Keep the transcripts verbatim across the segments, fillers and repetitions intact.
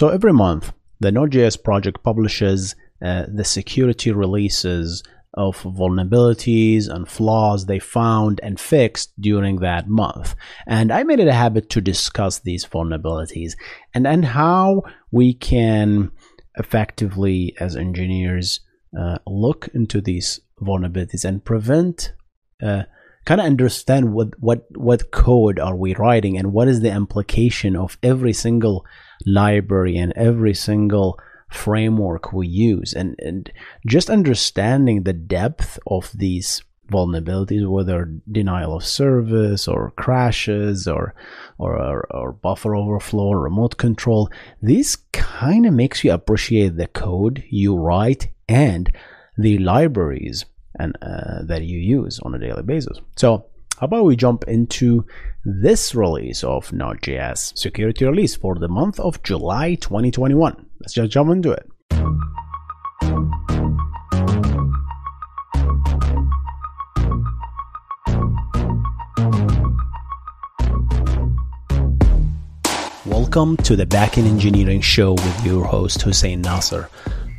So every month, the Node.js project publishes uh, the security releases of vulnerabilities and flaws they found and fixed during that month. And I made it a habit to discuss these vulnerabilities and, and how we can effectively, as engineers, uh, look into these vulnerabilities and prevent, uh, kind of understand what, what, what code are we writing and what is the implication of every single library and every single framework we use, and, and just understanding the depth of these vulnerabilities, whether denial of service or crashes or or, or, or buffer overflow or remote control. This kind of makes you appreciate the code you write and the libraries and uh, that you use on a daily basis. So how about we jump into this release of Node.js security release for the month of July twenty twenty-one. Let's just jump into it. Welcome to the Backend Engineering Show with your host, Hussein Nasser.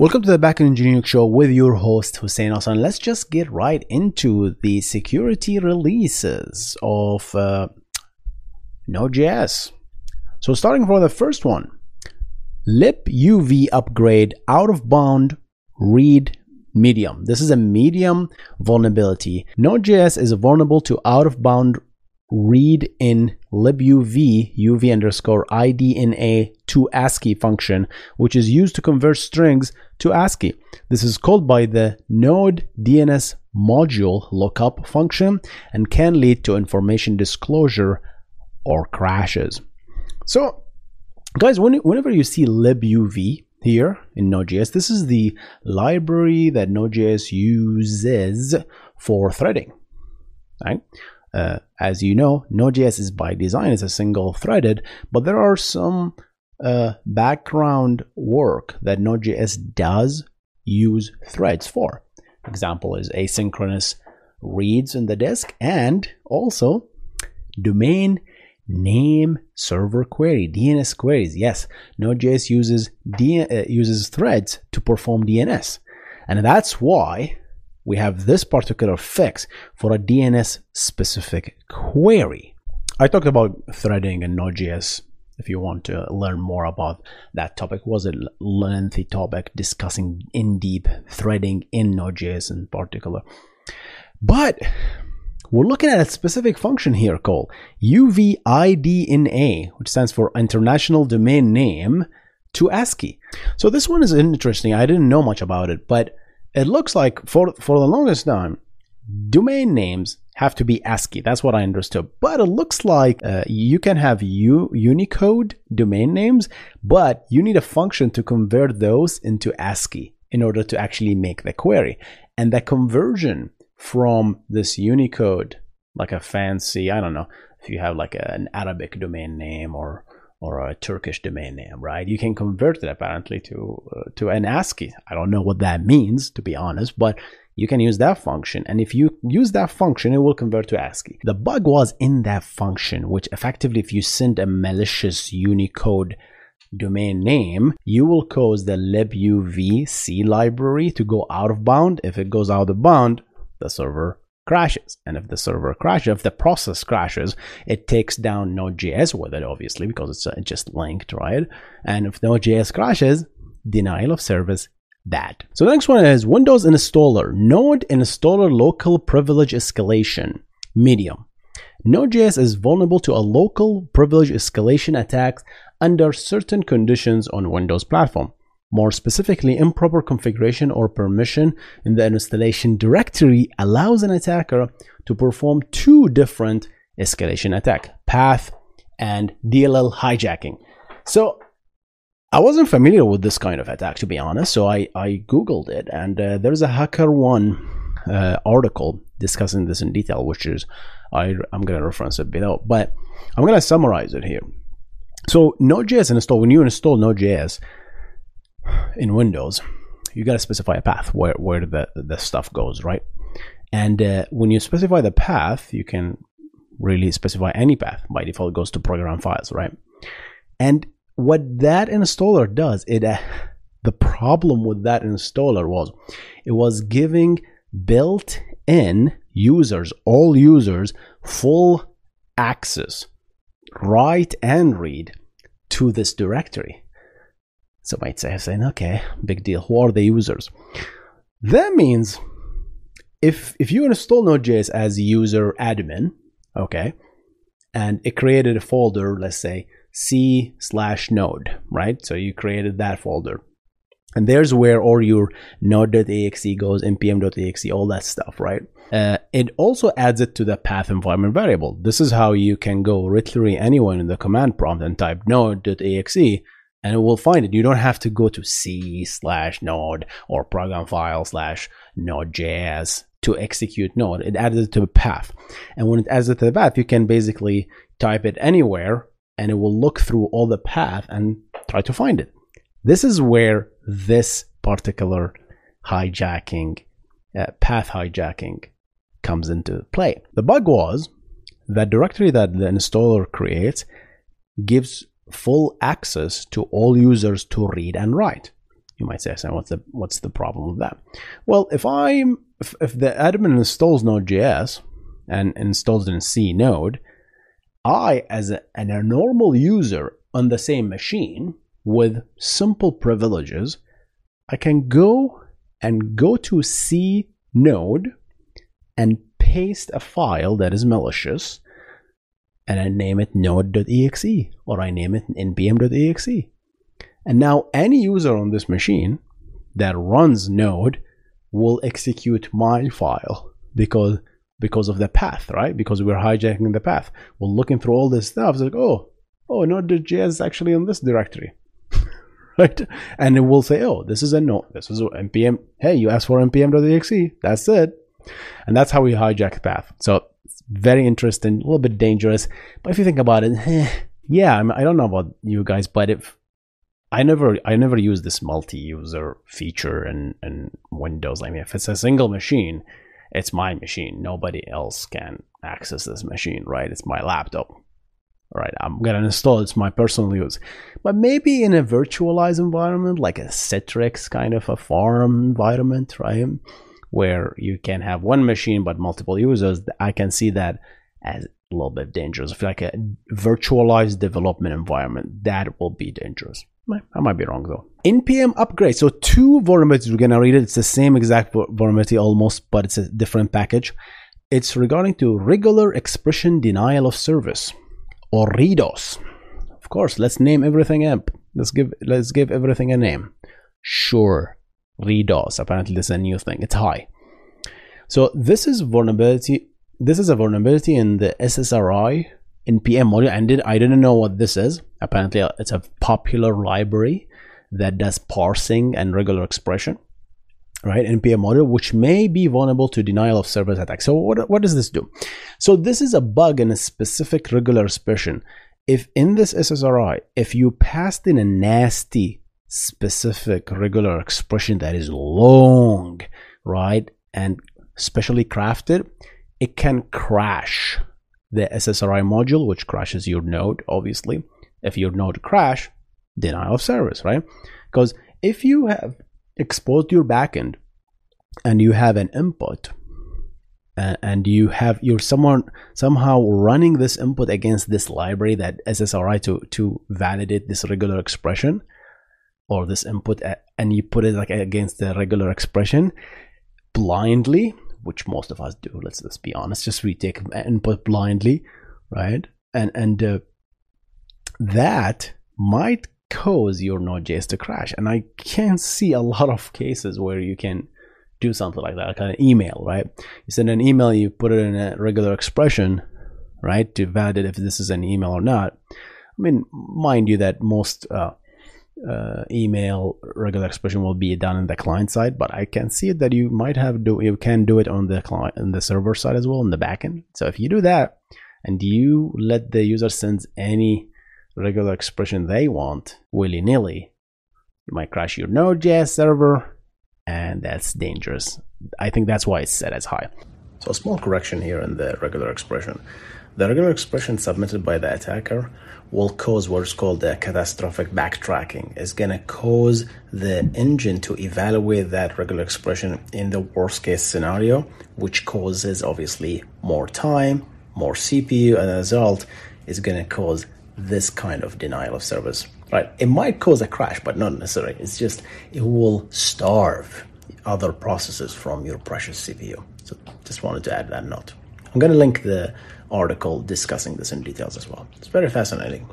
Welcome to the Backend Engineering Show with your host, Hussein Osman. Let's just get right into the security releases of uh, Node.js. So starting from the first one, libuv upgrade out of bound read medium. This is a medium vulnerability. Node.js is vulnerable to out of bound read in libuv uv underscore idna to ascii function, which is used to convert strings to ascii. This is called by the node D N S module lookup function and can lead to information disclosure or crashes. So guys, when, whenever you see libuv here in Node.js, this is the library that Node.js uses for threading, right? Uh, as you know, Node.js is by design, it's a single threaded, but there are some uh, background work that Node.js does use threads for. Example is asynchronous reads in the disk and also domain name server query, D N S queries. Yes, Node.js uses, D- uh, uses threads to perform D N S, and that's why we have this particular fix for a D N S specific query. I talked about threading in Node.js. If you want to learn more about that topic, it was a lengthy topic discussing in deep threading in Node.js in particular. But we're looking at a specific function here called U V I D N A, which stands for International Domain Name to ascii. So this one is interesting. I didn't know much about it, but it looks like for, for the longest time, domain names have to be ascii. That's what I understood. But it looks like uh, you can have U, Unicode domain names, but you need a function to convert those into ascii in order to actually make the query. And the conversion from this Unicode, like a fancy, I don't know, if you have like a, an Arabic domain name or or a Turkish domain name, right? You can convert it apparently to uh, to an ascii. I don't know what that means, to be honest, but you can use that function. And if you use that function, it will convert to ascii. The bug was in that function, which effectively, if you send a malicious Unicode domain name, you will cause the libuvc library to go out of bound. If it goes out of bound, the server crashes, and if the server crashes, if the process crashes, it takes down Node.js with it, obviously, because it's just linked, right? And if Node.js crashes, denial of service, bad. So the next one is Windows installer, node installer local privilege escalation, medium. Node.js is vulnerable to a local privilege escalation attack under certain conditions on Windows platform. More specifically, improper configuration or permission in the installation directory allows an attacker to perform two different escalation attacks, path and D L L hijacking. So I wasn't familiar with this kind of attack, to be honest. So I, I Googled it, and uh, there's a HackerOne uh, article discussing this in detail, which is I, I'm going to reference it below, but I'm going to summarize it here. So Node.js install, when you install Node.js in Windows, you got to specify a path where, where the, the stuff goes, right? And uh, when you specify the path, you can really specify any path. By default, it goes to program files, right? And what that installer does, it uh, the problem with that installer was it was giving built-in users, all users, full access, write and read to this directory. So I might say, saying, okay, big deal. Who are the users? That means if if you install Node.js as user admin, okay, and it created a folder, let's say c slash node, right? So you created that folder, and there's where all your node.exe goes, npm.exe, all that stuff, right? Uh, it also adds it to the path environment variable. This is how you can go literally anyone in the command prompt and type node.exe, and it will find it. You don't have to go to c slash node or program file slash node.js to execute node. It adds it to a path. And when it adds it to the path, you can basically type it anywhere, and it will look through all the path and try to find it. This is where this particular hijacking, uh, path hijacking comes into play. The bug was that directory that the installer creates gives full access to all users to read and write. You might say, so what's the what's the problem with that? Well, if I'm if, if the admin installs Node.js and installs it in C node, I as a, an, a normal user on the same machine with simple privileges, I can go and go to C node and paste a file that is malicious, and I name it node.exe, or I name it npm.exe. And now any user on this machine that runs node will execute my file because because of the path, right? Because we're hijacking the path. We're looking through all this stuff. It's like, oh, oh, node.js is actually in this directory, right? And it will say, oh, this is a node. This is npm. Hey, you asked for npm.exe. That's it. And that's how we hijack the path. So it's very interesting, a little bit dangerous. But if you think about it, eh, yeah, I mean, I don't know about you guys, but if I never, I never use this multi-user feature in, in Windows. I mean, if it's a single machine, it's my machine. Nobody else can access this machine, right? It's my laptop, right? I'm gonna install it. It's my personal use. But maybe in a virtualized environment, like a Citrix kind of a farm environment, right? Where you can have one machine but multiple users, I can see that as a little bit dangerous. If like a virtualized development environment, that will be dangerous. I might be wrong though. N P M upgrade. So two vulnerabilities, we're gonna read it. It's the same exact vulnerability almost, but it's a different package. It's regarding to regular expression denial of service, or ReDoS. Of course, let's name everything up. Let's give let's give everything a name. Sure, ReDoS. Apparently, this is a new thing. It's high. So this is vulnerability. This is a vulnerability in the S S R I N P M module, and did, I didn't know what this is. Apparently, it's a popular library that does parsing and regular expression, right? N P M module, which may be vulnerable to denial of service attacks. So what, what does this do? So this is a bug in a specific regular expression. If in this S S R I, if you passed in a nasty specific regular expression that is long, right, and specially crafted, it can crash the S S R I module, which crashes your node, obviously. If your node crash, denial of service, right? Because if you have exposed your backend and you have an input uh, and you have you're someone somehow running this input against this library, that S S R I, to to validate this regular expression or this input, at, and you put it like against the regular expression blindly, which most of us do. Let's let's be honest. Just we take input blindly, right? And and uh, that might cause your Node.js to crash. And I can see a lot of cases where you can do something like that, like an email, right? You send an email, you put it in a regular expression, right, to validate if this is an email or not. I mean, mind you that most uh, uh, email regular expression will be done in the client side, but I can see that you might have do you can do it on the client and the server side as well, in the backend. So if you do that and you let the user send any regular expression they want willy-nilly, you might crash your Node.js server, and that's dangerous. I think that's why it's set as high. So a small correction here in the regular expression. The regular expression submitted by the attacker will cause what's called a catastrophic backtracking. It's going to cause the engine to evaluate that regular expression in the worst case scenario, which causes obviously more time, more C P U, and as a result, it's going to cause this kind of denial of service. Right? It might cause a crash, but not necessarily. It's just it will starve other processes from your precious C P U. So just wanted to add that note. I'm going to link the article discussing this in details as well. It's very fascinating.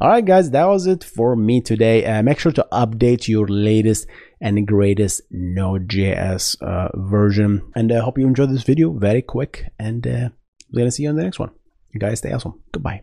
All right, guys, that was it for me today. Uh, make sure to update your latest and greatest Node.js uh, version. And I uh, hope you enjoyed this video. Very quick. And uh, we're going to see you in the next one. You guys stay awesome. Goodbye.